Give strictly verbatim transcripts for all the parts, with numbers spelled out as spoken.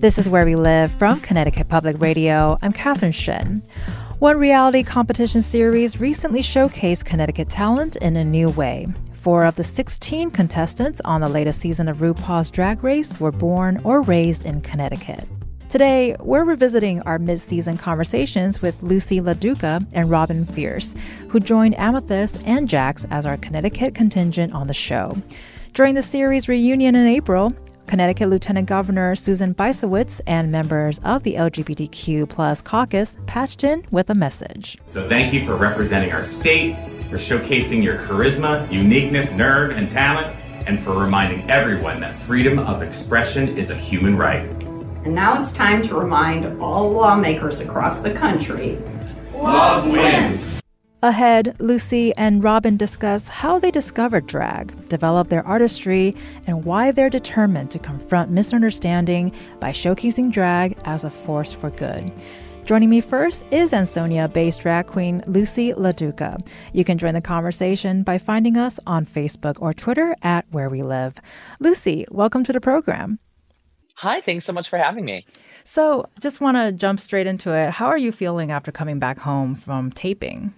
This is Where We Live from Connecticut Public Radio. I'm Catherine Shen. One reality competition series recently showcased Connecticut talent in a new way. Four of the sixteen contestants on the latest season of RuPaul's Drag Race were born or raised in Connecticut. Today, we're revisiting our mid-season conversations with Loosey LaDuca and Robin Fierce, who joined Amethyst and Jax as our Connecticut contingent on the show. During the series reunion in April, Connecticut Lieutenant Governor Susan Bicewitz and members of the L G B T Q plus caucus patched in with a message. So thank you for representing our state, for showcasing your charisma, uniqueness, nerve, and talent, and for reminding everyone that freedom of expression is a human right. And now it's time to remind all lawmakers across the country, love wins. Ahead, Loosey and Robin discuss how they discovered drag, develop their artistry, and why they're determined to confront misunderstanding by showcasing drag as a force for good. Joining me first is Ansonia-based drag queen Loosey LaDuca. You can join the conversation by finding us on Facebook or Twitter at Where We Live. Loosey, welcome to the program. Hi, thanks so much for having me. So, just want to jump straight into it. How are you feeling after coming back home from taping?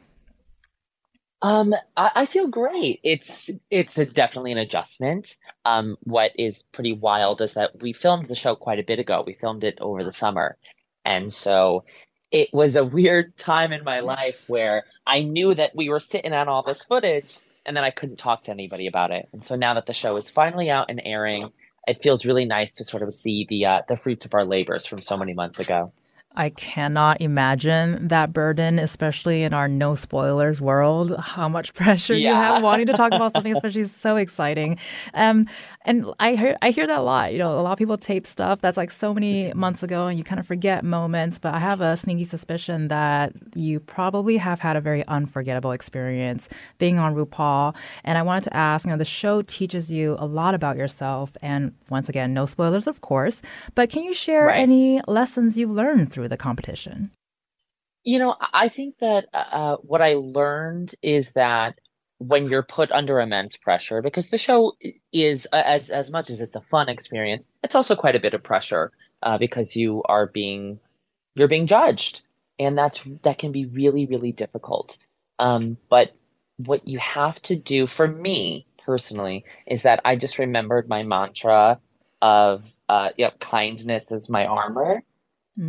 Um, I, I feel great. It's it's a, definitely an adjustment. Um, what is pretty wild is that we filmed the show quite a bit ago. We filmed it over the summer. And so it was a weird time in my life where I knew that we were sitting on all this footage and then I couldn't talk to anybody about it. And so now that the show is finally out and airing, it feels really nice to sort of see the uh, the fruits of our labors from so many months ago. I cannot imagine that burden, especially in our no spoilers world, how much pressure yeah. you have wanting to talk about something, especially so exciting. Um, and I hear, I hear that a lot. You know, a lot of people tape stuff that's like so many months ago and you kind of forget moments. But I have a sneaky suspicion that you probably have had a very unforgettable experience being on RuPaul. And I wanted to ask, you know, the show teaches you a lot about yourself. And once again, no spoilers, of course. But can you share right. any lessons you've learned through the competition? You know, I think that uh, what I learned is that when you're put under immense pressure, because the show is, as as much as it's a fun experience, it's also quite a bit of pressure uh, because you are being you're being judged, and that's that can be really really difficult. Um, but what you have to do, for me personally, is that I just remembered my mantra of uh, you know, kindness is my armor.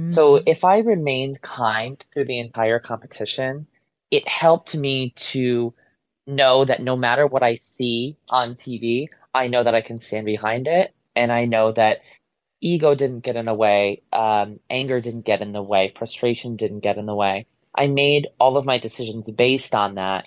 So if I remained kind through the entire competition, it helped me to know that no matter what I see on T V, I know that I can stand behind it. And I know that ego didn't get in the way. Um, anger didn't get in the way. Frustration didn't get in the way. I made all of my decisions based on that.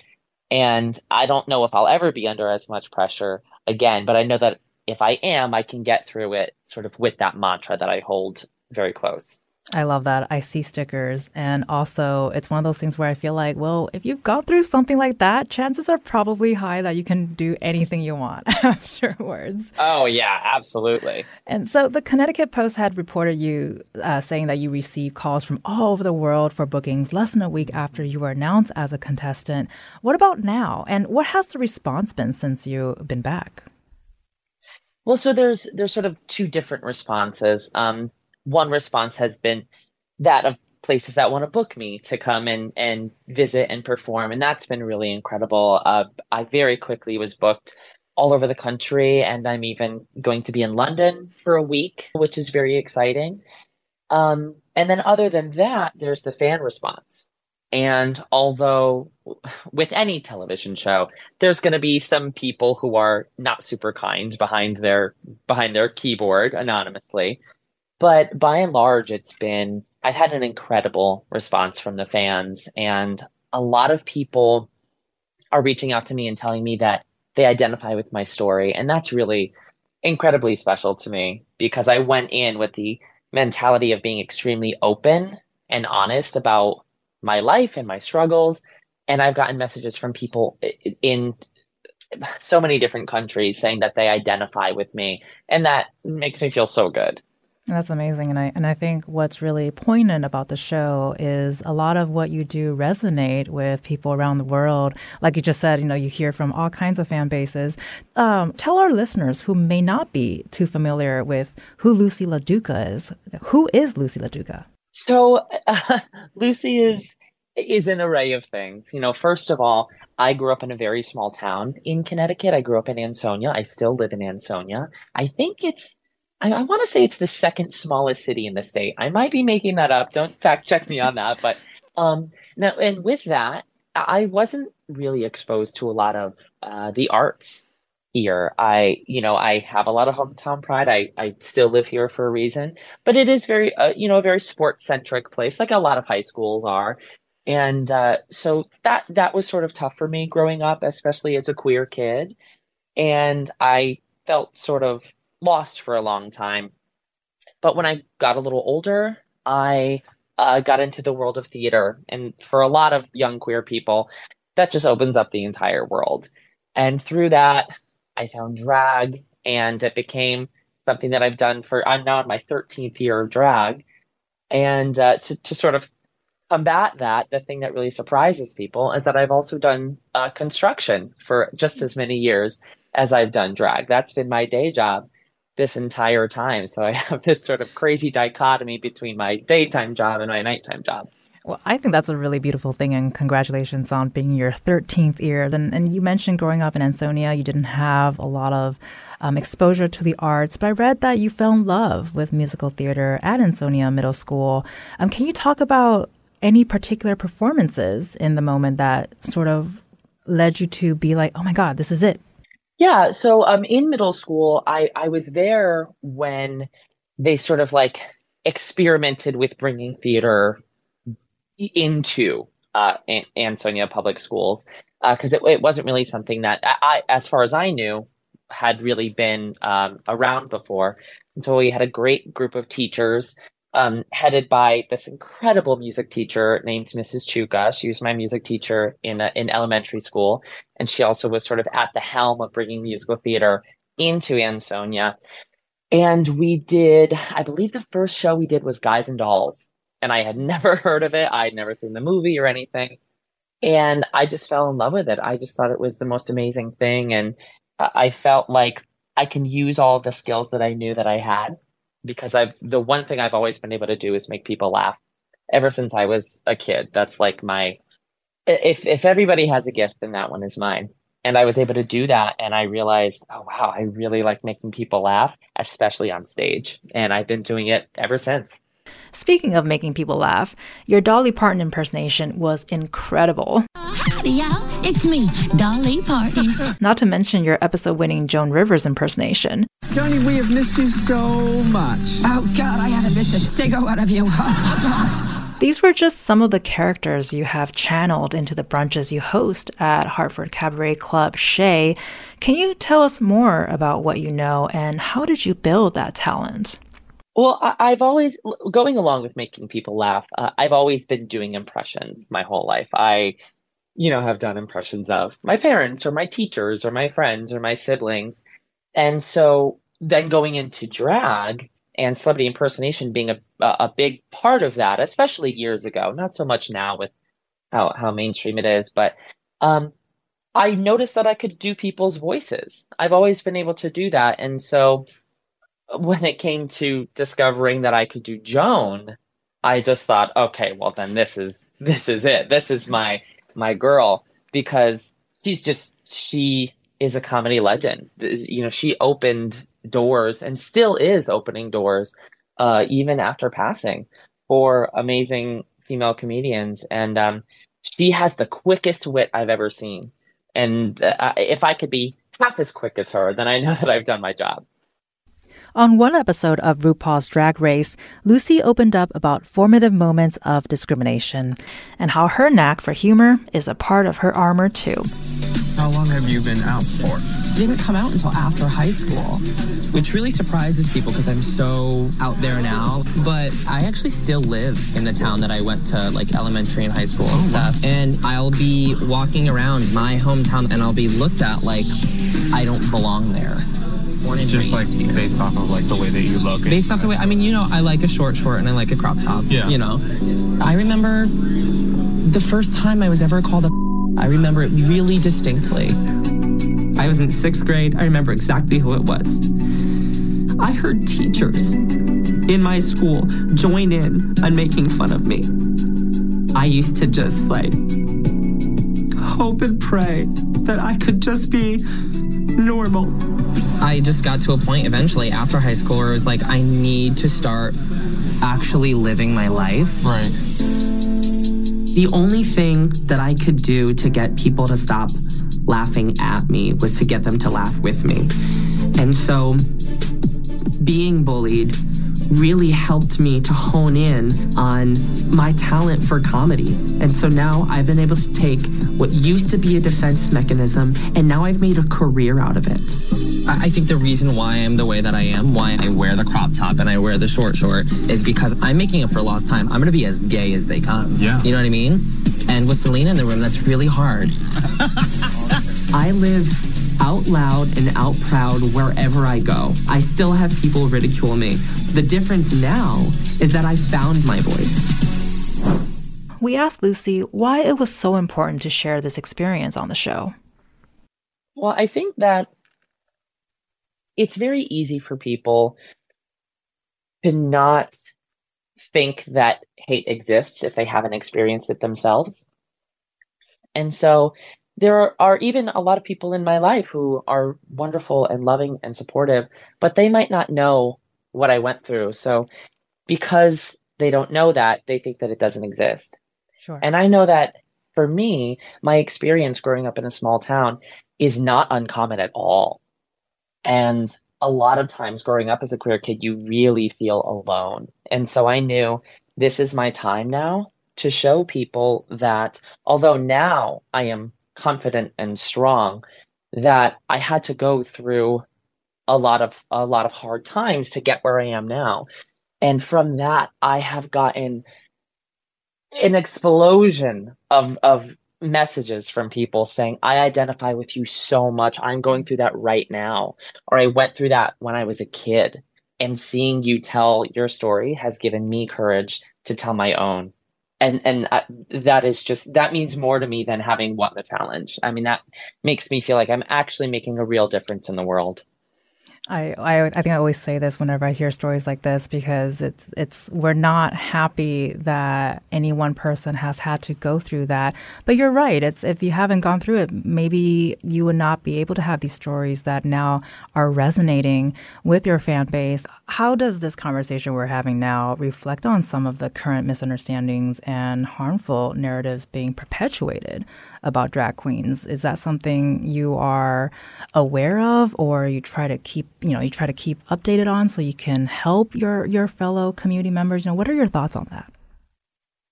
And I don't know if I'll ever be under as much pressure again, but I know that if I am, I can get through it sort of with that mantra that I hold very close. I love that. I see stickers. And also, it's one of those things where I feel like, well, if you've gone through something like that, chances are probably high that you can do anything you want afterwards. Oh, yeah, absolutely. And so the Connecticut Post had reported you uh, saying that you received calls from all over the world for bookings less than a week after you were announced as a contestant. What about now? And what has the response been since you've been back? Well, so there's, there's sort of two different responses. Um, One response has been that of places that want to book me to come and, and visit and perform. And that's been really incredible. Uh, I very quickly was booked all over the country. And I'm even going to be in London for a week, which is very exciting. Um, and then other than that, there's the fan response. And although with any television show, there's going to be some people who are not super kind behind their behind their keyboard anonymously. But by and large, it's been, I've had an incredible response from the fans. And a lot of people are reaching out to me and telling me that they identify with my story. And that's really incredibly special to me, because I went in with the mentality of being extremely open and honest about my life and my struggles. And I've gotten messages from people in so many different countries saying that they identify with me. And that makes me feel so good. That's amazing. And I and I think what's really poignant about the show is a lot of what you do resonate with people around the world. Like you just said, you know, you hear from all kinds of fan bases. Um, tell our listeners who may not be too familiar with who Loosey LaDuca is. Who is Loosey LaDuca? So uh, Loosey is is an array of things. You know, first of all, I grew up in a very small town in Connecticut. I grew up in Ansonia. I still live in Ansonia. I think it's, I, I want to say it's the second smallest city in the state. I might be making that up. Don't fact check me on that. But um, now, and with that, I wasn't really exposed to a lot of uh, the arts here. I, you know, I have a lot of hometown pride. I, I still live here for a reason, but it is very, uh, you know, a very sports centric place, like a lot of high schools are. And uh, so that that was sort of tough for me growing up, especially as a queer kid. And I felt sort of lost for a long time. But when I got a little older, I uh, got into the world of theater. And for a lot of young queer people, that just opens up the entire world. And through that, I found drag, and it became something that I've done for, I'm now in my thirteenth year of drag. And uh, to, to sort of combat that, the thing that really surprises people is that I've also done uh, construction for just as many years as I've done drag. That's been my day job this entire time. So I have this sort of crazy dichotomy between my daytime job and my nighttime job. Well, I think that's a really beautiful thing, and congratulations on being your thirteenth year. And, and you mentioned growing up in Ansonia, you didn't have a lot of um, exposure to the arts, but I read that you fell in love with musical theater at Ansonia Middle School. Um, can you talk about any particular performances in the moment that sort of led you to be like, oh my God, this is it? Yeah. So um, in middle school, I, I was there when they sort of like experimented with bringing theater into uh, An- Ansonia Public Schools, because uh, it, it wasn't really something that I, as far as I knew, had really been um, around before. And so we had a great group of teachers Um, headed by this incredible music teacher named Missus Chuka. She was my music teacher in a, in elementary school. And she also was sort of at the helm of bringing musical theater into Ansonia. And we did, I believe the first show we did was Guys and Dolls. And I had never heard of it. I'd never seen the movie or anything. And I just fell in love with it. I just thought it was the most amazing thing. And I felt like I can use all the skills that I knew that I had, because I've the one thing I've always been able to do is make people laugh ever since I was a kid. That's like my, if if everybody has a gift, then that one is mine. And I was able to do that. And I realized, oh, wow, I really like making people laugh, especially on stage. And I've been doing it ever since. Speaking of making people laugh, your Dolly Parton impersonation was incredible. Howdy, y'all. It's me, Dolly Parton. Not to mention your episode-winning Joan Rivers impersonation. Johnny, we have missed you so much. Oh, God, I haven't missed a single one of you. These were just some of the characters you have channeled into the brunches you host at Hartford Cabaret Club Shea. Can you tell us more about what you know, and how did you build that talent? Well, I've always, going along with making people laugh, uh, I've always been doing impressions my whole life. I, you know, have done impressions of my parents or my teachers or my friends or my siblings. And so then going into drag and celebrity impersonation being a a big part of that, especially years ago, not so much now with how, how mainstream it is, but um, I noticed that I could do people's voices. I've always been able to do that. And so when it came to discovering that I could do Joan, I just thought, okay, well then this is, this is it. This is my, my girl, because she's just, she is a comedy legend. You know, she opened doors and still is opening doors, uh, even after passing, for amazing female comedians. And, um, she has the quickest wit I've ever seen. And uh, if I could be half as quick as her, then I know that I've done my job. On one episode of RuPaul's Drag Race, Loosey opened up about formative moments of discrimination and how her knack for humor is a part of her armor, too. How long have have you been out for? I didn't come out until after high school, which really surprises people because I'm so out there now. But I actually still live in the town that I went to, like, elementary and high school and oh, stuff. Wow. And I'll be walking around my hometown and I'll be looked at like I don't belong there. Just like here. Based off of like the way that you look. Based off the way, I mean, you know, I like a short short and I like a crop top. Yeah. You know, I remember the first time I was ever called a. I remember it really distinctly. I was in sixth grade. I remember exactly who it was. I heard teachers in my school join in on making fun of me. I used to just like hope and pray that I could just be normal. I just got to a point eventually after high school where it was like, I need to start actually living my life. Right. The only thing that I could do to get people to stop laughing at me was to get them to laugh with me. And so being bullied really helped me to hone in on my talent for comedy. And so now I've been able to take what used to be a defense mechanism, and now I've made a career out of it. I think the reason why I'm the way that I am, why I wear the crop top and I wear the short short, is because I'm making up for lost time. I'm going to be as gay as they come. Yeah. You know what I mean? And with Selena in the room, that's really hard. I live out loud and out proud wherever I go. I still have people ridicule me. The difference now is that I found my voice. We asked Loosey why it was so important to share this experience on the show. Well, I think that it's very easy for people to not think that hate exists if they haven't experienced it themselves. And so there are, are even a lot of people in my life who are wonderful and loving and supportive, but they might not know what I went through. So because they don't know that, they think that it doesn't exist. Sure. And I know that for me, my experience growing up in a small town is not uncommon at all. And a lot of times growing up as a queer kid, you really feel alone. And so I knew this is my time now to show people that although now I am confident and strong, that I had to go through a lot of a lot of hard times to get where I am now. And from that, I have gotten an explosion of of messages from people saying, I identify with you so much. I'm going through that right now. Or I went through that when I was a kid. And seeing you tell your story has given me courage to tell my own. And and uh, that is just, that means more to me than having won the challenge. I mean, that makes me feel like I'm actually making a real difference in the world. I, I, I think I always say this whenever I hear stories like this, because it's it's we're not happy that any one person has had to go through that. But you're right. It's if you haven't gone through it, maybe you would not be able to have these stories that now are resonating with your fan base. How does this conversation we're having now reflect on some of the current misunderstandings and harmful narratives being perpetuated about drag queens? Is that something you are aware of, or you try to keep, you know, you try to keep updated on so you can help your, your fellow community members? You know, what are your thoughts on that?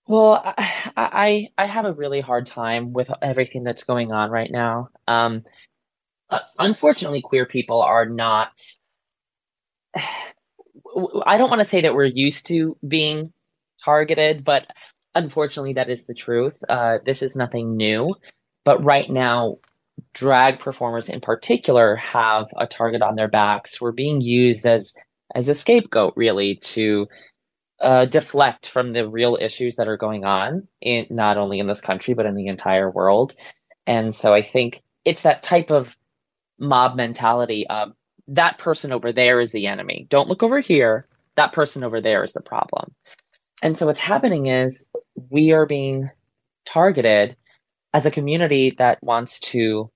Well, I, I, I have a really hard time with everything that's going on right now. Um, unfortunately, queer people are not, I don't want to say that we're used to being targeted, but unfortunately, that is the truth. Uh, this is nothing new. But right now, drag performers in particular have a target on their backs. We're being used as as a scapegoat, really, to uh, deflect from the real issues that are going on, in, not only in this country, but in the entire world. And so I think it's that type of mob mentality of that person over there is the enemy. Don't look over here. That person over there is the problem. And so what's happening is we are being targeted as a community that wants to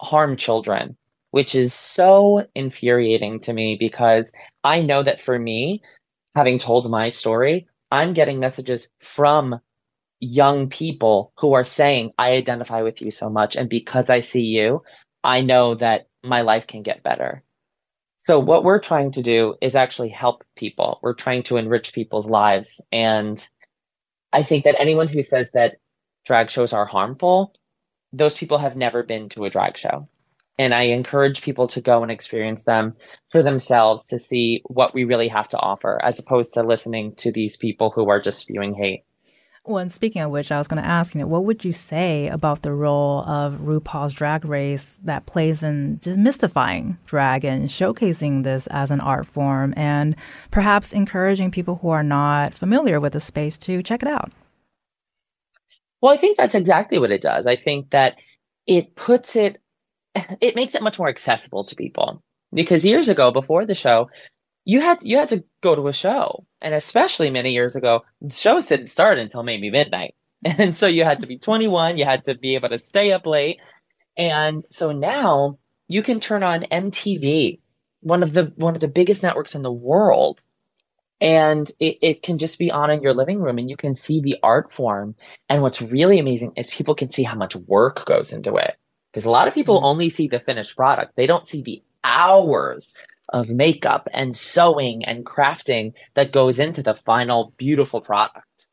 harm children, which is so infuriating to me, because I know that for me, having told my story, I'm getting messages from young people who are saying, I identify with you so much. And because I see you, I know that my life can get better. So what we're trying to do is actually help people. We're trying to enrich people's lives. And I think that anyone who says that drag shows are harmful those people have never been to a drag show. And I encourage people to go and experience them for themselves to see what we really have to offer, as opposed to listening to these people who are just spewing hate. Well, and speaking of which, I was going to ask, you know, what would you say about the role of RuPaul's Drag Race that plays in demystifying drag and showcasing this as an art form and perhaps encouraging people who are not familiar with the space to check it out? Well, I think that's exactly what it does. I think that it puts it, it makes it much more accessible to people, because years ago, before the show, You had you had to go to a show, and especially many years ago, shows didn't start until maybe midnight, and so you had to be twenty-one. You had to be able to stay up late, and so now you can turn on M T V, one of the one of the biggest networks in the world, and it, it can just be on in your living room, and you can see the art form. And what's really amazing is people can see how much work goes into it, because a lot of people only see the finished product; they don't see the hours of makeup and sewing and crafting that goes into the final beautiful product.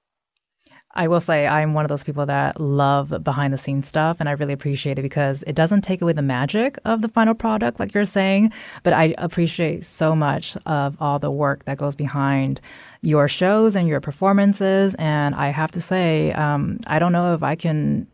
I will say I'm one of those people that love behind the scenes stuff, and I really appreciate it because it doesn't take away the magic of the final product, like you're saying, but I appreciate so much of all the work that goes behind your shows and your performances. And I have to say, um, I don't know if I can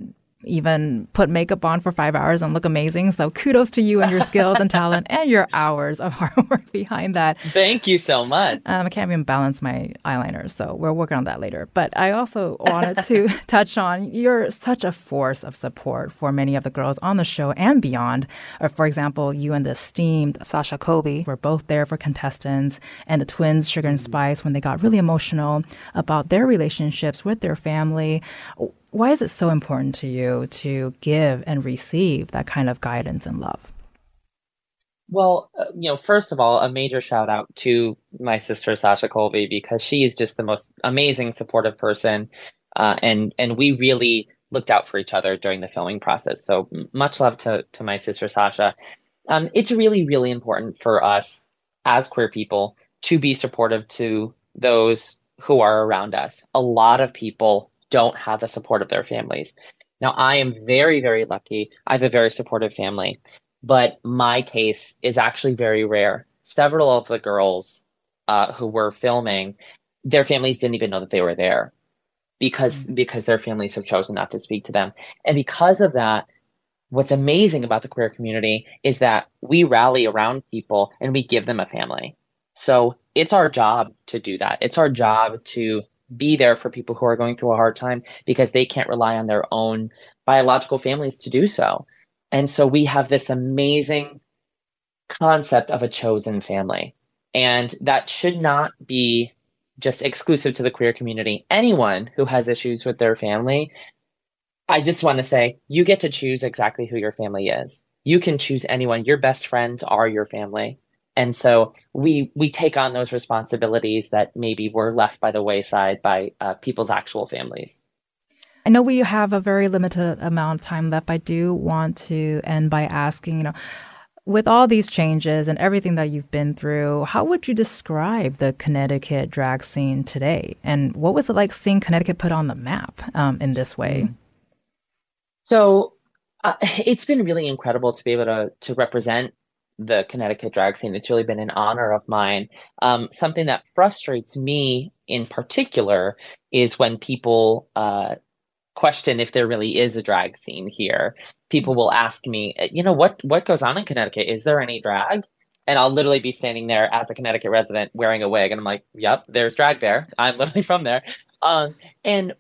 even put makeup on for five hours and look amazing. So kudos to you and your skills and talent and your hours of hard work behind that. Thank you so much. Um, I can't even balance my eyeliner, so we're working on that later. But I also wanted to touch on, you're such a force of support for many of the girls on the show and beyond. Or for example, you and the esteemed Sasha Colby were both there for contestants, and the twins, Sugar and Spice, when they got really emotional about their relationships with their family. Why is it so important to you to give and receive that kind of guidance and love? Well, you know, first of all, a major shout out to my sister, Sasha Colby, because she is just the most amazing, supportive person. Uh, and and we really looked out for each other during the filming process. So much love to, to my sister, Sasha. Um, it's really, really important for us as queer people to be supportive to those who are around us. A lot of people don't have the support of their families. Now, I am very, very lucky. I have a very supportive family, but my case is actually very rare. Several of the girls uh, who were filming, their families didn't even know that they were there because, mm-hmm. because their families have chosen not to speak to them. And because of that, what's amazing about the queer community is that we rally around people and we give them a family. So it's our job to do that. It's our job to be there for people who are going through a hard time because they can't rely on their own biological families to do so. And so we have this amazing concept of a chosen family. And that should not be just exclusive to the queer community. Anyone who has issues with their family, I just want to say, you get to choose exactly who your family is. You can choose anyone. Your best friends are your family. And so we we take on those responsibilities that maybe were left by the wayside by uh, people's actual families. I know we have a very limited amount of time left. I do want to end by asking, you know, with all these changes and everything that you've been through, how would you describe the Connecticut drag scene today? And what was it like seeing Connecticut put on the map um, in this way? So uh, it's been really incredible to be able to to represent the Connecticut drag scene. It's really been an honor of mine. Um, something that frustrates me in particular is when people uh, question if there really is a drag scene here. People will ask me, you know, what, what goes on in Connecticut? Is there any drag? And I'll literally be standing there as a Connecticut resident wearing a wig. And I'm like, yep, there's drag there. I'm literally from there. Um, and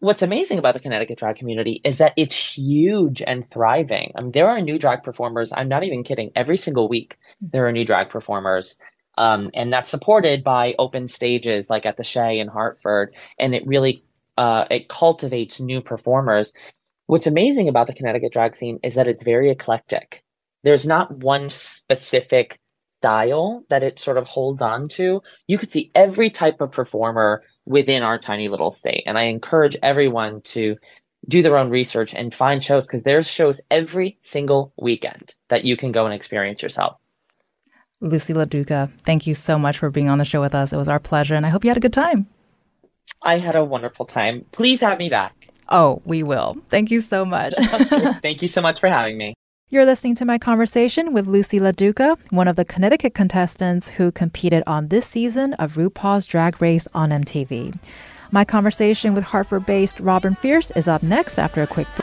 what's amazing about the Connecticut drag community is that it's huge and thriving. I mean, there are new drag performers. I'm not even kidding. Every single week, there are new drag performers. Um, and that's supported by open stages like at the Shea in Hartford. And it really, uh, it cultivates new performers. What's amazing about the Connecticut drag scene is that it's very eclectic. There's not one specific style that it sort of holds on to. You could see every type of performer within our tiny little state. And I encourage everyone to do their own research and find shows, because there's shows every single weekend that you can go and experience yourself. Loosey LaDuca, thank you so much for being on the show with us. It was our pleasure, and I hope you had a good time. I had a wonderful time. Please have me back. Oh, we will. Thank you so much. Thank you so much for having me. You're listening to my conversation with Loosey LaDuca, one of the Connecticut contestants who competed on this season of RuPaul's Drag Race on M T V. My conversation with Hartford-based Robin Fierce is up next after a quick break.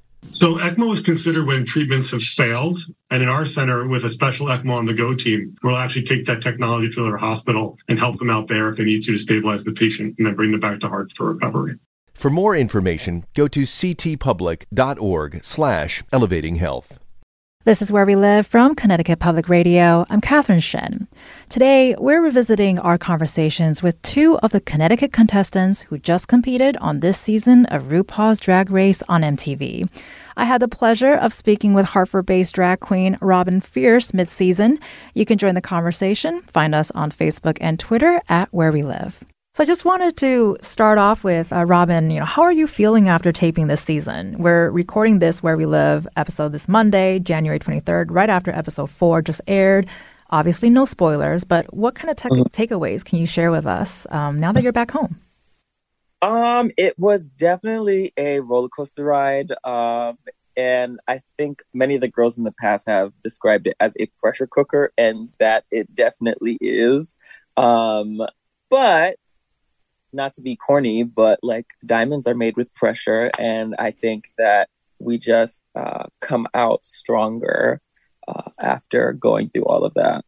So ECMO is considered when treatments have failed, and in our center, with a special ECMO on the Go team, we'll actually take that technology to their hospital and help them out there if they need to to stabilize the patient and then bring them back to Hartford for recovery. For more information, go to ctpublic.org slash elevating health. This is Where We Live from Connecticut Public Radio. I'm Catherine Shen. Today, we're revisiting our conversations with two of the Connecticut contestants who just competed on this season of RuPaul's Drag Race on M T V. I had the pleasure of speaking with Hartford-based drag queen Robin Fierce mid-season. You can join the conversation. Find us on Facebook and Twitter at Where We Live. So I just wanted to start off with, uh, Robin, you know, how are you feeling after taping this season? We're recording this Where We Live episode this Monday, January twenty-third, right after episode four just aired. Obviously, no spoilers, but what kind of te- takeaways can you share with us um, now that you're back home? Um, it was definitely a roller coaster ride. Um, and I think many of the girls in the past have described it as a pressure cooker, and that it definitely is. Um, but not to be corny, but like diamonds are made with pressure. And I think that we just uh, come out stronger uh, after going through all of that.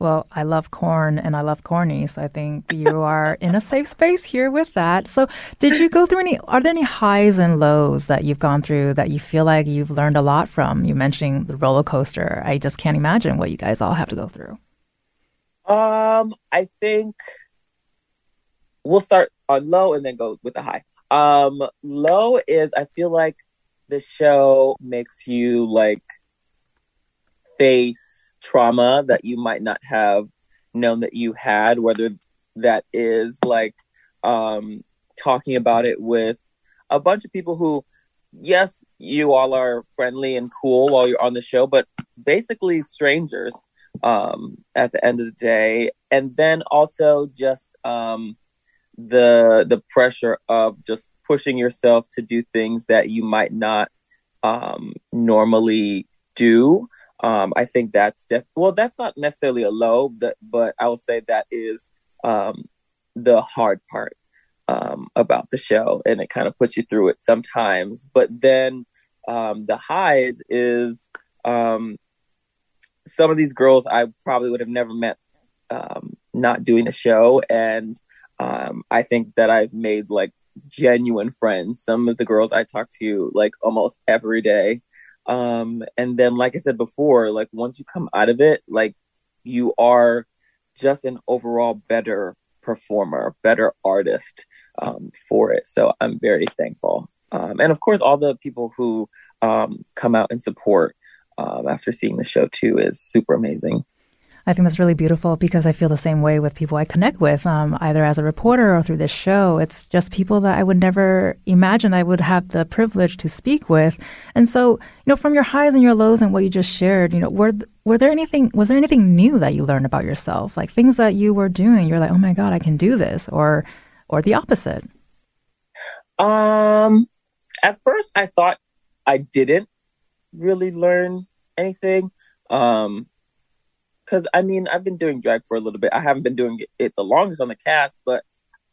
Well, I love corn and I love corny. So I think you are in a safe space here with that. So did you go through any, are there any highs and lows that you've gone through that you feel like you've learned a lot from? You mentioned the roller coaster. I just can't imagine what you guys all have to go through. Um, I think... We'll start on low and then go with the high. Um, low is I feel like the show makes you like face trauma that you might not have known that you had, whether that is like um, talking about it with a bunch of people who, yes, you all are friendly and cool while you're on the show, but basically strangers um, at the end of the day. And then also just... Um, the the pressure of just pushing yourself to do things that you might not um, normally do. Um, I think that's, def- well, that's not necessarily a low, but, but I will say that is um, the hard part um, about the show, and it kind of puts you through it sometimes. But then um, the highs is um, some of these girls I probably would have never met um, not doing the show, and Um, I think that I've made like genuine friends. Some of the girls I talk to like almost every day. Um, and then, like I said before, like once you come out of it, like you are just an overall better performer, better artist um, for it. So I'm very thankful. Um, and of course, all the people who um, come out and support um, after seeing the show too is super amazing. I think that's really beautiful because I feel the same way with people I connect with, um, either as a reporter or through this show. It's just people that I would never imagine I would have the privilege to speak with. And so, you know, from your highs and your lows and what you just shared, you know, were were there anything, was there anything new that you learned about yourself? Like things that you were doing, you're like, oh my God, I can do this, or or the opposite? Um, at first I thought I didn't really learn anything. Um, Because, I mean, I've been doing drag for a little bit. I haven't been doing it the longest on the cast, but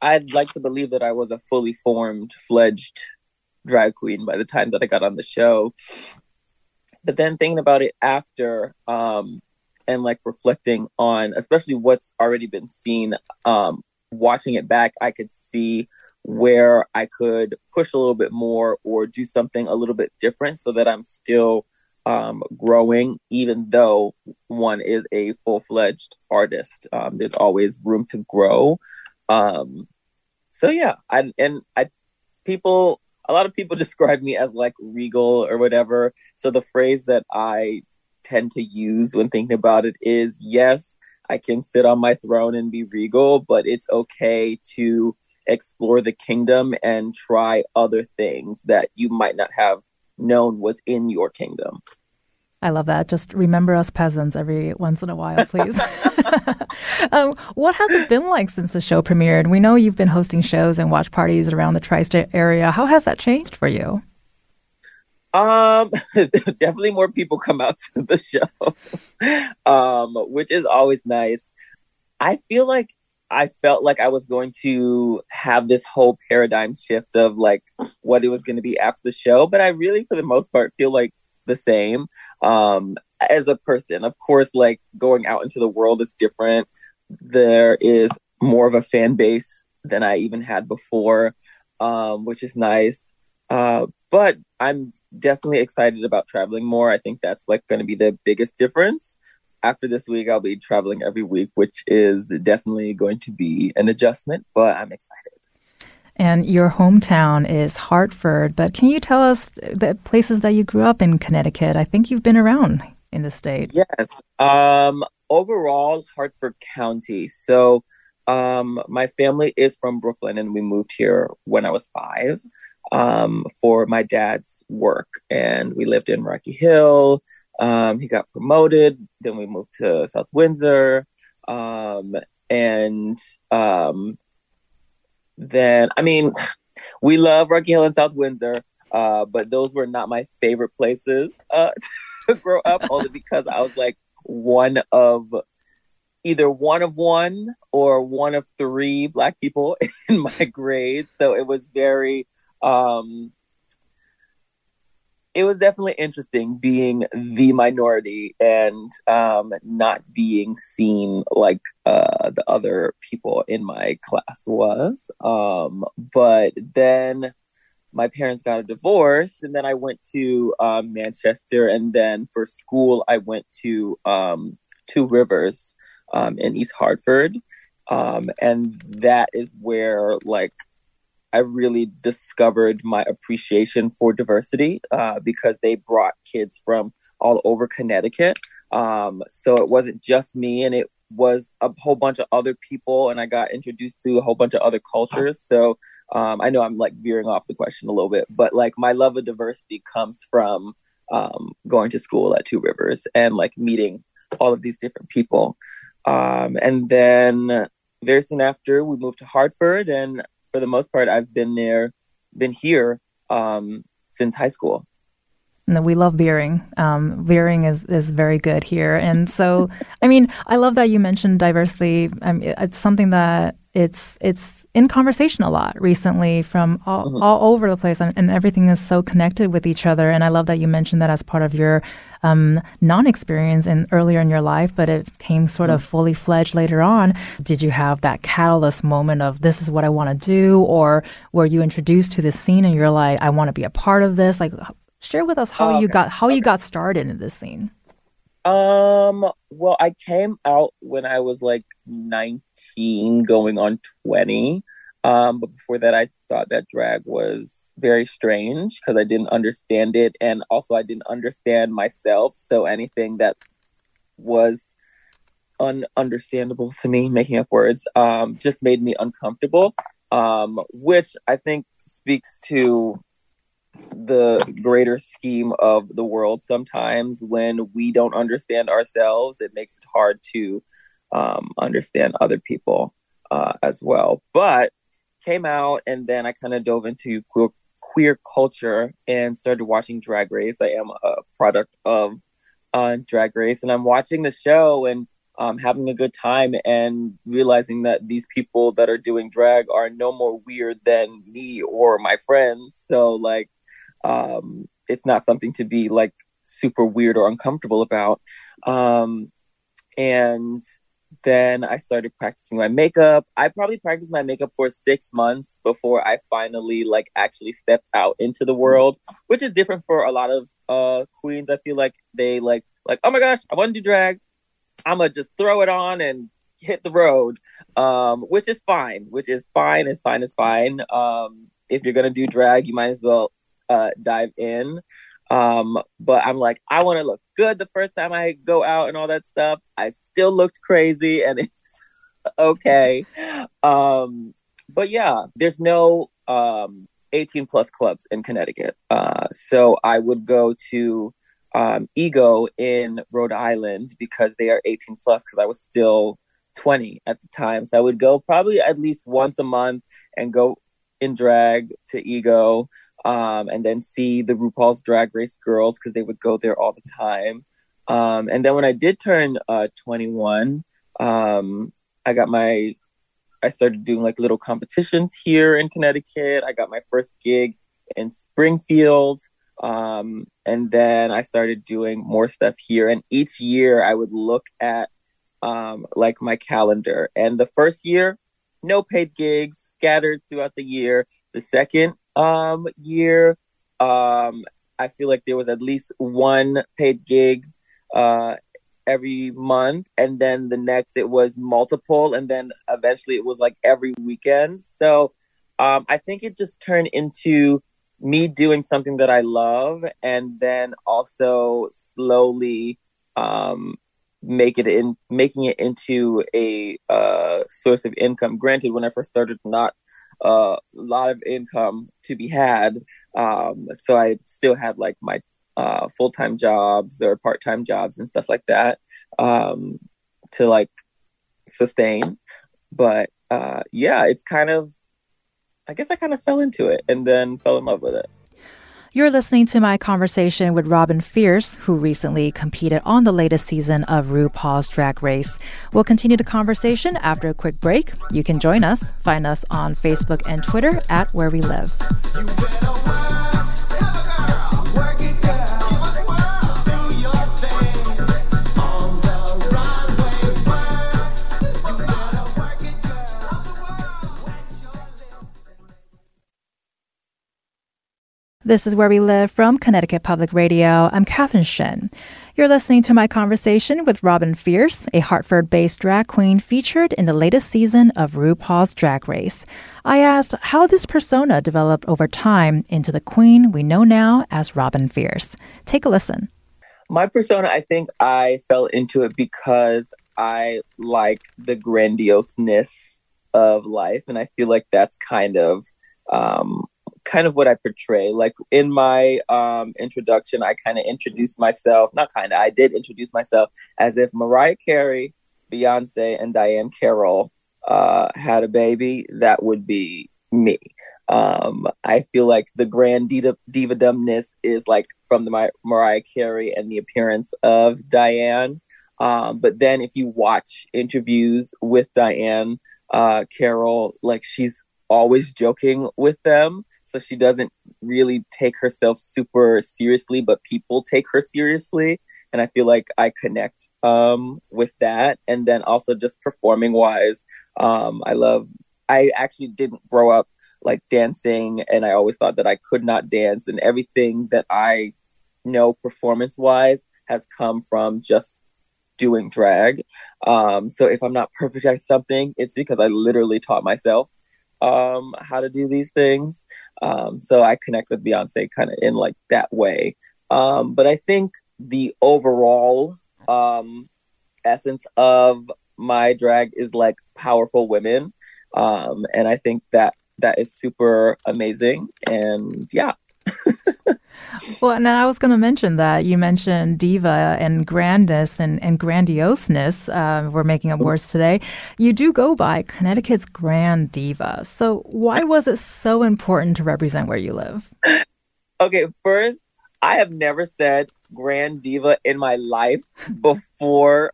I'd like to believe that I was a fully formed, fledged drag queen by the time that I got on the show. But then thinking about it after um, and, like, reflecting on, especially what's already been seen, um, watching it back, I could see where I could push a little bit more or do something a little bit different so that I'm still Um, growing, even though one is a full-fledged artist. Um, there's always room to grow. Um, so yeah, I, and I, people, a lot of people describe me as like regal or whatever. So the phrase that I tend to use when thinking about it is, yes, I can sit on my throne and be regal, but it's okay to explore the kingdom and try other things that you might not have known was in your kingdom. I love that. Just remember us peasants every once in a while, please. um, what has it been like since the show premiered? We know you've been hosting shows and watch parties around the tri-state area. How has that changed for you? Um, definitely more people come out to the shows, um, which is always nice. I feel like I felt like I was going to have this whole paradigm shift of like what it was going to be after the show. But I really, for the most part, feel like the same um, as a person. Of course, like going out into the world is different. There is more of a fan base than I even had before, um, which is nice. Uh, but I'm definitely excited about traveling more. I think that's like going to be the biggest difference. After this week, I'll be traveling every week, which is definitely going to be an adjustment, but I'm excited. And your hometown is Hartford, but can you tell us the places that you grew up in Connecticut? I think you've been around in the state. Yes. Um, overall, Hartford County. So um, my family is from Brooklyn, and we moved here when I was five um, for my dad's work. And we lived in Rocky Hill. Um, he got promoted. Then we moved to South Windsor. Um, and um, then, I mean, we love Rocky Hill and South Windsor, uh, but those were not my favorite places uh, to grow up, only because I was like one of either one of one or one of three Black people in my grade. So it was very... Um, It was definitely interesting being the minority and um, not being seen like uh, the other people in my class was. Um, but then my parents got a divorce, and then I went to um, Manchester. And then for school, I went to um, Two Rivers um, in East Hartford. Um, and that is where like I really discovered my appreciation for diversity uh, because they brought kids from all over Connecticut. Um, so it wasn't just me, and it was a whole bunch of other people, and I got introduced to a whole bunch of other cultures. So um, I know I'm like veering off the question a little bit, but like my love of diversity comes from um, going to school at Two Rivers and like meeting all of these different people. Um, and then very soon after, we moved to Hartford, and for the most part, I've been there, been here um, since high school. No, we love veering. Um, veering is, is very good here. And so, I mean, I love that you mentioned diversity. I mean, it's something that it's it's in conversation a lot recently from all, mm-hmm. all over the place. And, and everything is so connected with each other. And I love that you mentioned that as part of your um, non-experience in, earlier in your life, but it came sort mm-hmm. of fully fledged later on. Did you have that catalyst moment of this is what I want to do? Or were you introduced to this scene and you're like, I want to be a part of this? Like, share with us how oh, okay. you got how okay. you got started in this scene. Um, well, I came out when I was like nineteen, going on twenty. Um, but before that, I thought that drag was very strange because I didn't understand it, and also I didn't understand myself. So anything that was ununderstandable to me, making up words, um, just made me uncomfortable, um, which I think speaks to the greater scheme of the world. Sometimes when we don't understand ourselves, it makes it hard to um, understand other people uh, as well. But came out, and then I kind of dove into queer, queer culture and started watching Drag Race. I am a product of uh, Drag Race, and I'm watching the show and um, having a good time and realizing that these people that are doing drag are no more weird than me or my friends. So like, um, it's not something to be like super weird or uncomfortable about. Um, and then I started practicing my makeup. I probably practiced my makeup for six months before I finally like actually stepped out into the world, which is different for a lot of uh, queens. I feel like they like, like, oh my gosh, I want to do drag. I'm going to just throw it on and hit the road, um, which is fine, which is fine. It's fine. It's fine. Um, if you're going to do drag, you might as well uh, dive in. Um, but I'm like, I want to look good the first time I go out and all that stuff. I still looked crazy and it's okay. Um, but yeah, there's no um, eighteen plus clubs in Connecticut. Uh, so I would go to um, Ego in Rhode Island because they are eighteen plus because I was still twenty at the time. So I would go probably at least once a month and go in drag to Ego. Um, and then see the RuPaul's Drag Race girls because they would go there all the time. Um, and then when I did turn uh, twenty-one, um, I got my, I started doing like little competitions here in Connecticut. I got my first gig in Springfield. Um, and then I started doing more stuff here. And each year I would look at um, like my calendar. And the first year, no paid gigs, scattered throughout the year. The second um year um I feel like there was at least one paid gig uh every month, and then the next it was multiple, and then eventually it was like every weekend. So um I think it just turned into me doing something that I love, and then also slowly um make it in making it into a uh source of income. Granted, when I first started, not a uh, lot of income to be had. Um, so I still had like my uh, full-time jobs or part-time jobs and stuff like that um, to like sustain. But uh, yeah, it's kind of, I guess I kind of fell into it and then fell in love with it. You're listening to my conversation with Robin Fierce, who recently competed on the latest season of RuPaul's Drag Race. We'll continue the conversation after a quick break. You can join us. Find us on Facebook and Twitter at Where We Live. This is Where We Live from Connecticut Public Radio. I'm Catherine Shen. You're listening to my conversation with Robin Fierce, a Hartford-based drag queen featured in the latest season of RuPaul's Drag Race. I asked how this persona developed over time into the queen we know now as Robin Fierce. Take a listen. My persona, I think I fell into it because I like the grandioseness of life, and I feel like that's kind of... Um, kind of what I portray. Like in my um, introduction, I kind of introduced myself, not kind of, I did introduce myself as if Mariah Carey, Beyonce, and Diahann Carroll uh, had a baby, that would be me. Um, I feel like the grand diva, diva dumbness is like from the Mar- Mariah Carey and the appearance of Diahann. Um, but then if you watch interviews with Diahann uh, Carroll, like she's always joking with them. So she doesn't really take herself super seriously, but people take her seriously. And I feel like I connect um, with that. And then also just performing wise, um, I love, I actually didn't grow up like dancing, and I always thought that I could not dance, and everything that I know performance wise has come from just doing drag. Um, so if I'm not perfect at something, it's because I literally taught myself Um, how to do these things. Um, so I connect with Beyonce kind of in like that way. Um, but I think the overall um, essence of my drag is like powerful women. Um, and I think that that is super amazing. And yeah. Well, and I was going to mention that you mentioned diva and grandness and, and grandioseness. Uh, we're making up words today. You do go by Connecticut's Grand Diva. So why was it so important to represent where you live? Okay, first, I have never said Grand Diva in my life before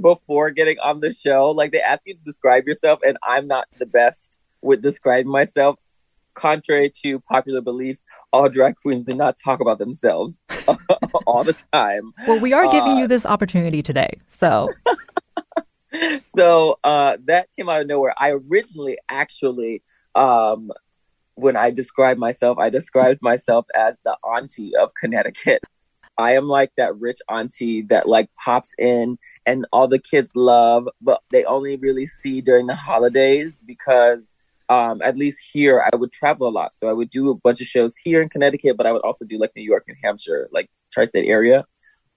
before getting on the show. Like, they ask you to describe yourself, and I'm not the best with describing myself. Contrary to popular belief, all drag queens do not talk about themselves all the time. Well, we are giving uh, you this opportunity today, so. So uh, that came out of nowhere. I originally, actually, um, when I described myself, I described myself as the auntie of Connecticut. I am like that rich auntie that like pops in and all the kids love, but they only really see during the holidays because Um, at least here, I would travel a lot. So I would do a bunch of shows here in Connecticut, but I would also do like New York, New Hampshire, like tri-state area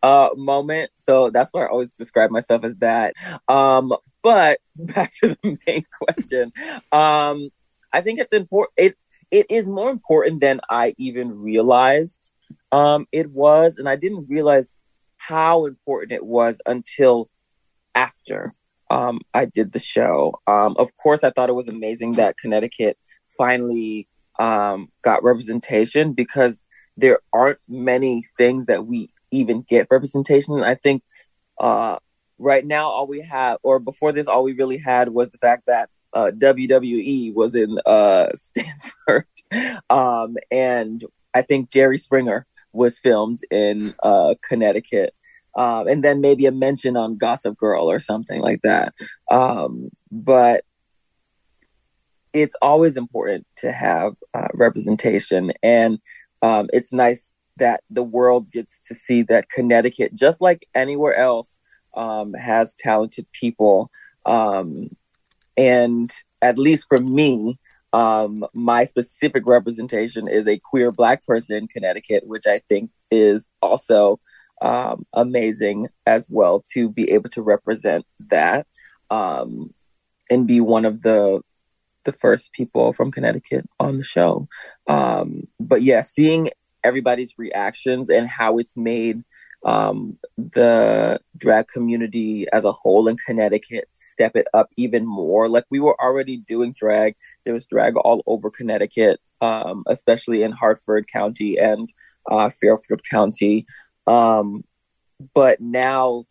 uh, moment. So that's why I always describe myself as that. Um, but back to the main question. Um, I think it's important. It, it is more important than I even realized um, it was. And I didn't realize how important it was until after. Um, I did the show. Um, of course, I thought it was amazing that Connecticut finally um, got representation because there aren't many things that we even get representation. I think uh, right now all we have, or before this, all we really had was the fact that uh, W W E was in uh, Stanford. um, and I think Jerry Springer was filmed in uh, Connecticut. Um, and then maybe a mention on Gossip Girl or something like that. Um, but it's always important to have uh, representation. And um, it's nice that the world gets to see that Connecticut, just like anywhere else, um, has talented people. Um, and at least for me, um, my specific representation is a queer Black person in Connecticut, which I think is also Um, amazing as well to be able to represent that um, and be one of the the first people from Connecticut on the show. Um, but yeah, seeing everybody's reactions and how it's made um, the drag community as a whole in Connecticut step it up even more. Like, we were already doing drag. There was drag all over Connecticut, um, especially in Hartford County and uh, Fairfield County. Um, but now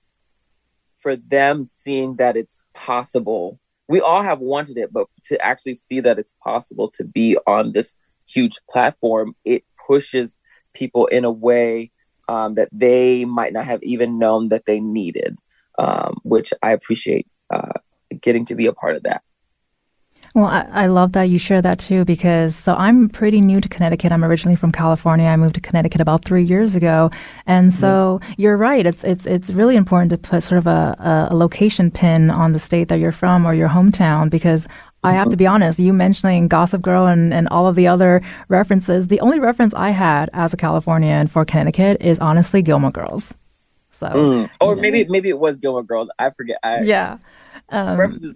for them seeing that it's possible, we all have wanted it, but to actually see that it's possible to be on this huge platform, it pushes people in a way, um, that they might not have even known that they needed, um, which I appreciate, uh, getting to be a part of that. Well, I, I love that you share that too, because so I'm pretty new to Connecticut. I'm originally from California. I moved to Connecticut about three years ago. And so mm-hmm. You're right. It's it's it's really important to put sort of a, a location pin on the state that you're from or your hometown, because I have to be honest, you mentioning Gossip Girl and, and all of the other references, the only reference I had as a Californian for Connecticut is honestly Gilmore Girls. So, mm. Or you know. maybe maybe it was Gilmore Girls. I forget. I, yeah. Um, references.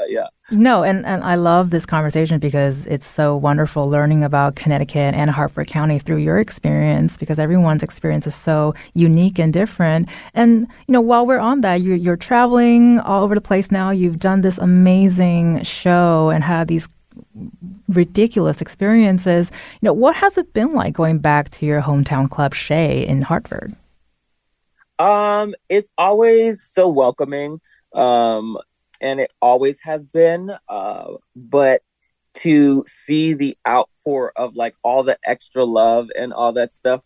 But yeah. No, and, and I love this conversation because it's so wonderful learning about Connecticut and Hartford County through your experience, because everyone's experience is so unique and different. And, you know, while we're on that, you're, you're traveling all over the place now. You've done this amazing show and had these ridiculous experiences. You know, what has it been like going back to your hometown club, Shea, in Hartford? Um, it's always so welcoming. Um And it always has been, uh, but to see the outpour of like all the extra love and all that stuff,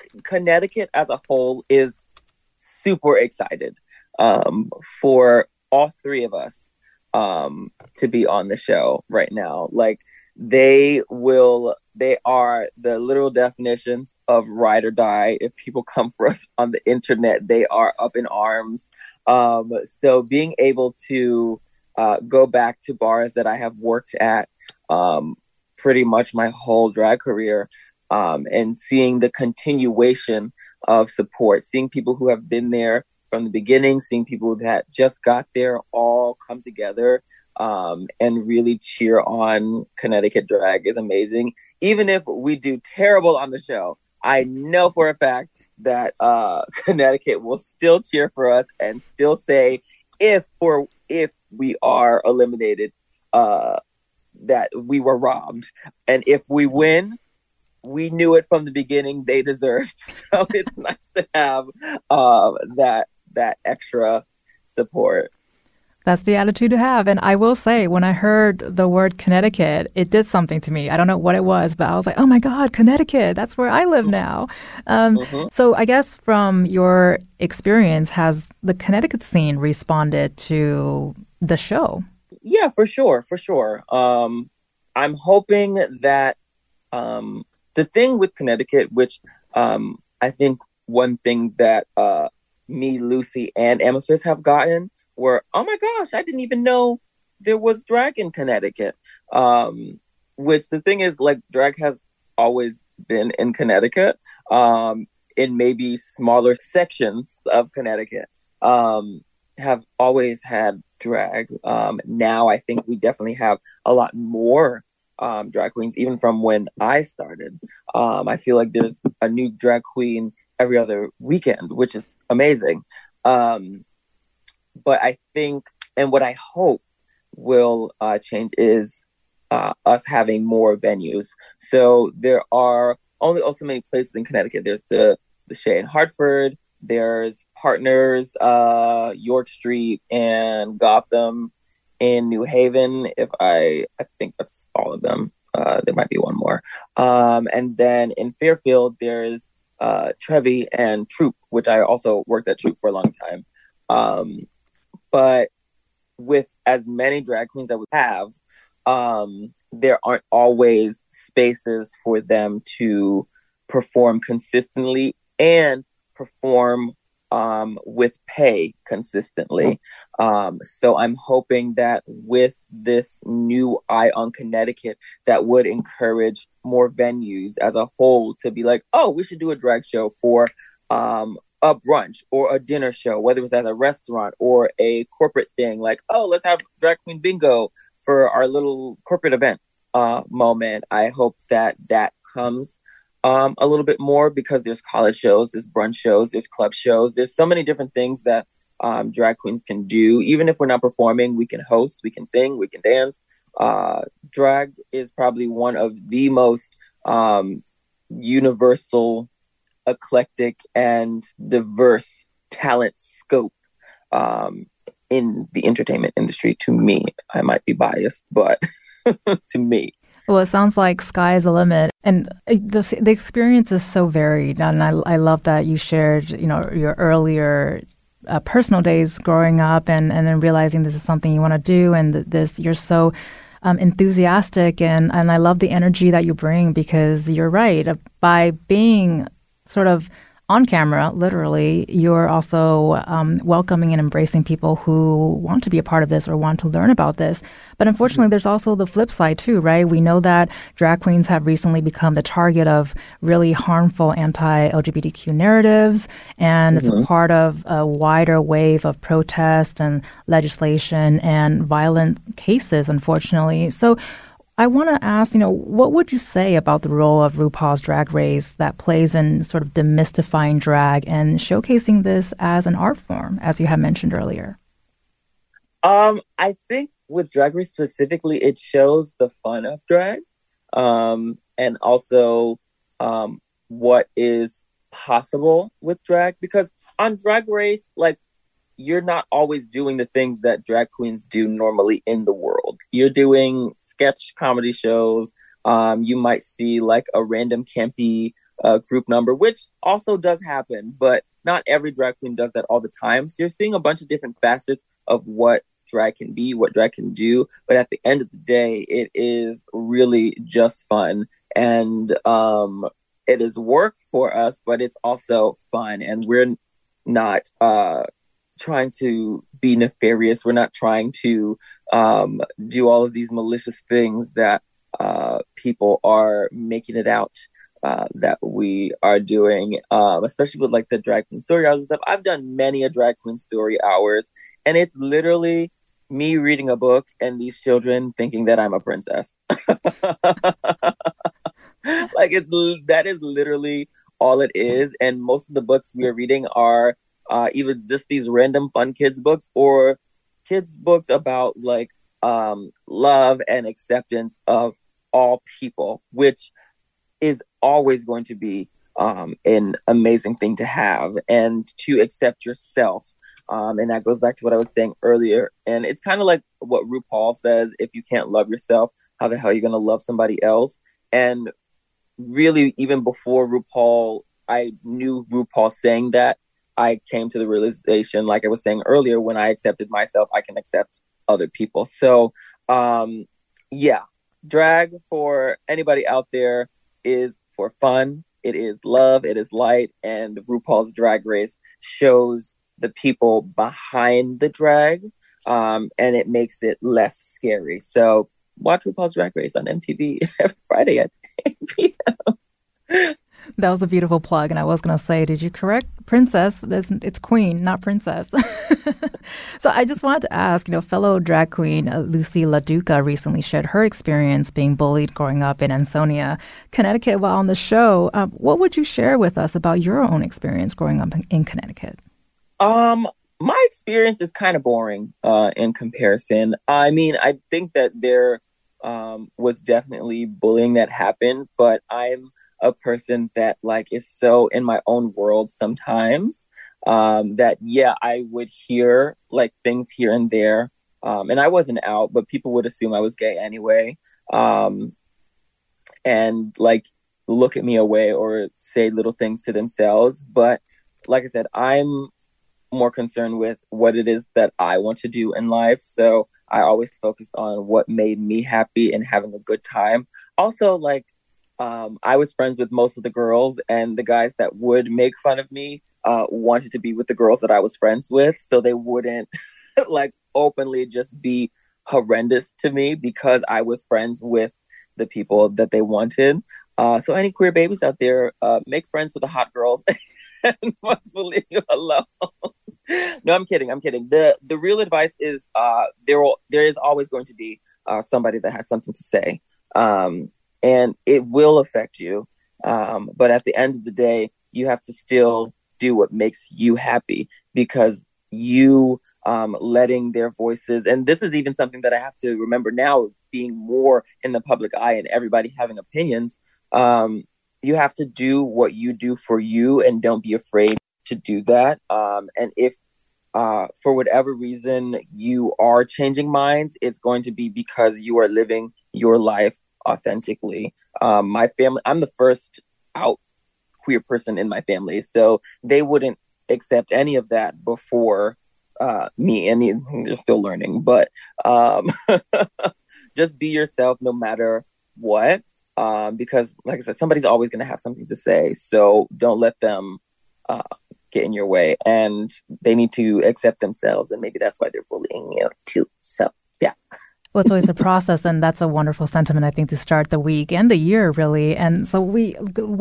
C- Connecticut as a whole is super excited um, for all three of us um, to be on the show right now. Like they will, they are the literal definitions of ride or die. If people come for us on the internet, they are up in arms. Um, so being able to uh, go back to bars that I have worked at um, pretty much my whole drag career um, and seeing the continuation of support, seeing people who have been there from the beginning, seeing people that just got there all come together um, and really cheer on Connecticut drag is amazing. Even if we do terrible on the show, I know for a fact that uh, Connecticut will still cheer for us and still say, if for if we are eliminated, uh, that we were robbed. And if we win, we knew it from the beginning, they deserved. So it's nice to have uh, that that extra support. That's the attitude to have. And I will say, when I heard the word Connecticut, it did something to me. I don't know what it was, but I was like, oh my God, Connecticut, that's where I live now. Um, mm-hmm. So I guess from your experience, has the Connecticut scene responded to the show? Yeah, for sure, for sure. Um, I'm hoping that um, the thing with Connecticut, which um, I think one thing that uh, me, Loosey, and Amethyst have gotten were, oh my gosh, I didn't even know there was drag in Connecticut. Um, which the thing is, like, drag has always been in Connecticut, um, in maybe smaller sections of Connecticut, um, have always had drag. Um, now I think we definitely have a lot more um, drag queens, even from when I started. Um, I feel like there's a new drag queen every other weekend, which is amazing. Um, But I think, and what I hope will uh, change is uh, us having more venues. So there are only also many places in Connecticut. There's the, the Shea in Hartford. There's Partners, uh, York Street, and Gotham in New Haven. If I, I think that's all of them. Uh, there might be one more. Um, and then in Fairfield, there's uh, Trevi and Troop, which I also worked at Troop for a long time. Um, But with as many drag queens that we have, um, there aren't always spaces for them to perform consistently and perform um, with pay consistently. Um, so I'm hoping that with this new Eye on Connecticut, that would encourage more venues as a whole to be like, oh, we should do a drag show for um a brunch or a dinner show, whether it was at a restaurant or a corporate thing, like, oh, let's have drag queen bingo for our little corporate event uh, moment. I hope that that comes um, a little bit more, because there's college shows, there's brunch shows, there's club shows. There's so many different things that um, drag queens can do. Even if we're not performing, we can host, we can sing, we can dance. Uh, drag is probably one of the most um, universal, eclectic, and diverse talent scope um, in the entertainment industry, to me. I might be biased, but to me. Well, it sounds like sky is the limit. And the the experience is so varied. And I, I love that you shared, you know, your earlier uh, personal days growing up and, and then realizing this is something you want to do, and this you're so Um, enthusiastic. And, and I love the energy that you bring, because you're right. By being sort of on camera, literally, you're also um, welcoming and embracing people who want to be a part of this or want to learn about this. But unfortunately, there's also the flip side too, right? We know that drag queens have recently become the target of really harmful anti-L G B T Q narratives. And mm-hmm. it's a part of a wider wave of protest and legislation and violent cases, unfortunately. So I want to ask, you know, what would you say about the role of RuPaul's Drag Race that plays in sort of demystifying drag and showcasing this as an art form, as you had mentioned earlier? Um, I think with Drag Race specifically, it shows the fun of drag um, and also um, what is possible with drag. Because on Drag Race, like, you're not always doing the things that drag queens do normally in the world. You're doing sketch comedy shows. Um, you might see like a random campy uh, group number, which also does happen, but not every drag queen does that all the time. So you're seeing a bunch of different facets of what drag can be, what drag can do. But at the end of the day, it is really just fun. And um, it is work for us, but it's also fun. And we're not... Uh, trying to be nefarious. We're not trying to um, do all of these malicious things that uh, people are making it out uh, that we are doing, um, especially with like the drag queen story hours and stuff. I've done many a drag queen story hours, and it's literally me reading a book and these children thinking that I'm a princess. Like it's that is literally all it is. And most of the books we are reading are uh, either just these random fun kids books or kids books about like um, love and acceptance of all people, which is always going to be um, an amazing thing to have and to accept yourself. Um, and that goes back to what I was saying earlier. And it's kind of like what RuPaul says, if you can't love yourself, how the hell are you going to love somebody else? And really, even before RuPaul, I knew RuPaul saying that. I came to the realization, like I was saying earlier, when I accepted myself, I can accept other people. So, um, yeah, drag for anybody out there is for fun. It is love. It is light. And RuPaul's Drag Race shows the people behind the drag, um, and it makes it less scary. So watch RuPaul's Drag Race on M T V every Friday at eight p.m. That was a beautiful plug, and I was going to say, did you correct princess? It's, it's queen, not princess. So I just wanted to ask, you know, fellow drag queen uh, Loosey LaDuca recently shared her experience being bullied growing up in Ansonia, Connecticut, while on the show. Um, what would you share with us about your own experience growing up in, in Connecticut? Um, my experience is kind of boring uh, in comparison. I mean, I think that there um, was definitely bullying that happened, but I'm a person that like is so in my own world sometimes um, that, yeah, I would hear like things here and there. Um, and I wasn't out, but people would assume I was gay anyway. Um, and like look at me away or say little things to themselves. But like I said, I'm more concerned with what it is that I want to do in life. So I always focused on what made me happy and having a good time. Also, like, Um, I was friends with most of the girls, and the guys that would make fun of me uh, wanted to be with the girls that I was friends with. So they wouldn't like openly just be horrendous to me because I was friends with the people that they wanted. Uh, so any queer babies out there, uh, make friends with the hot girls and must leave you alone. No, I'm kidding. I'm kidding. The The real advice is uh, there will, there is always going to be uh, somebody that has something to say. Um, And it will affect you. Um, but at the end of the day, you have to still do what makes you happy, because you um, letting their voices. And this is even something that I have to remember now, being more in the public eye and everybody having opinions. Um, you have to do what you do for you and don't be afraid to do that. Um, and if uh, for whatever reason you are changing minds, it's going to be because you are living your life authentically. Um, my family, I'm the first out queer person in my family, so they wouldn't accept any of that before uh, me, and they're still learning, but um, just be yourself no matter what, um, because like I said, somebody's always going to have something to say, so don't let them uh, get in your way, and they need to accept themselves, and maybe that's why they're bullying you too, so yeah. Well, it's always a process, and that's a wonderful sentiment, I think, to start the week and the year, really. And so we,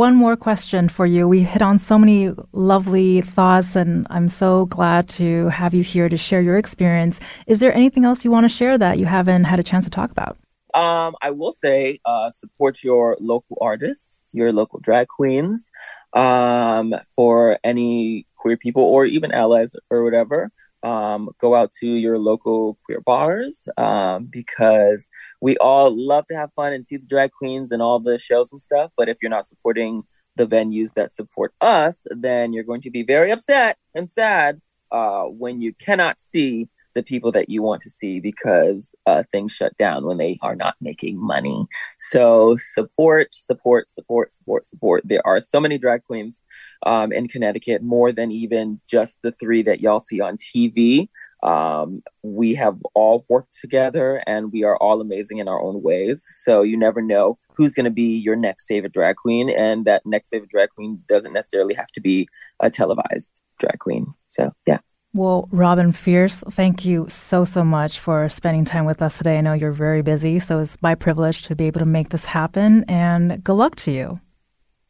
one more question for you. We hit on so many lovely thoughts, and I'm so glad to have you here to share your experience. Is there anything else you want to share that you haven't had a chance to talk about? Um, I will say uh, support your local artists, your local drag queens, um, for any queer people or even allies or whatever. Um, go out to your local queer bars um, because we all love to have fun and see the drag queens and all the shows and stuff. But if you're not supporting the venues that support us, then you're going to be very upset and sad uh, when you cannot see the people that you want to see because uh, things shut down when they are not making money. So support, support, support, support, support. There are so many drag queens um, in Connecticut, more than even just the three that y'all see on T V. Um, we have all worked together and we are all amazing in our own ways. So you never know who's going to be your next favorite drag queen. And that next favorite drag queen doesn't necessarily have to be a televised drag queen. So, yeah. Well, Robin Fierce, thank you so, so much for spending time with us today. I know you're very busy, so it's my privilege to be able to make this happen, and good luck to you.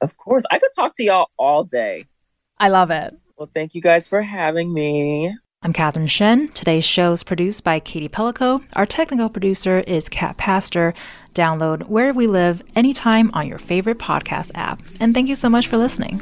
Of course. I could talk to y'all all day. I love it. Well, thank you guys for having me. I'm Catherine Shen. Today's show is produced by Katie Pellico. Our technical producer is Kat Pastor. Download Where We Live anytime on your favorite podcast app. And thank you so much for listening.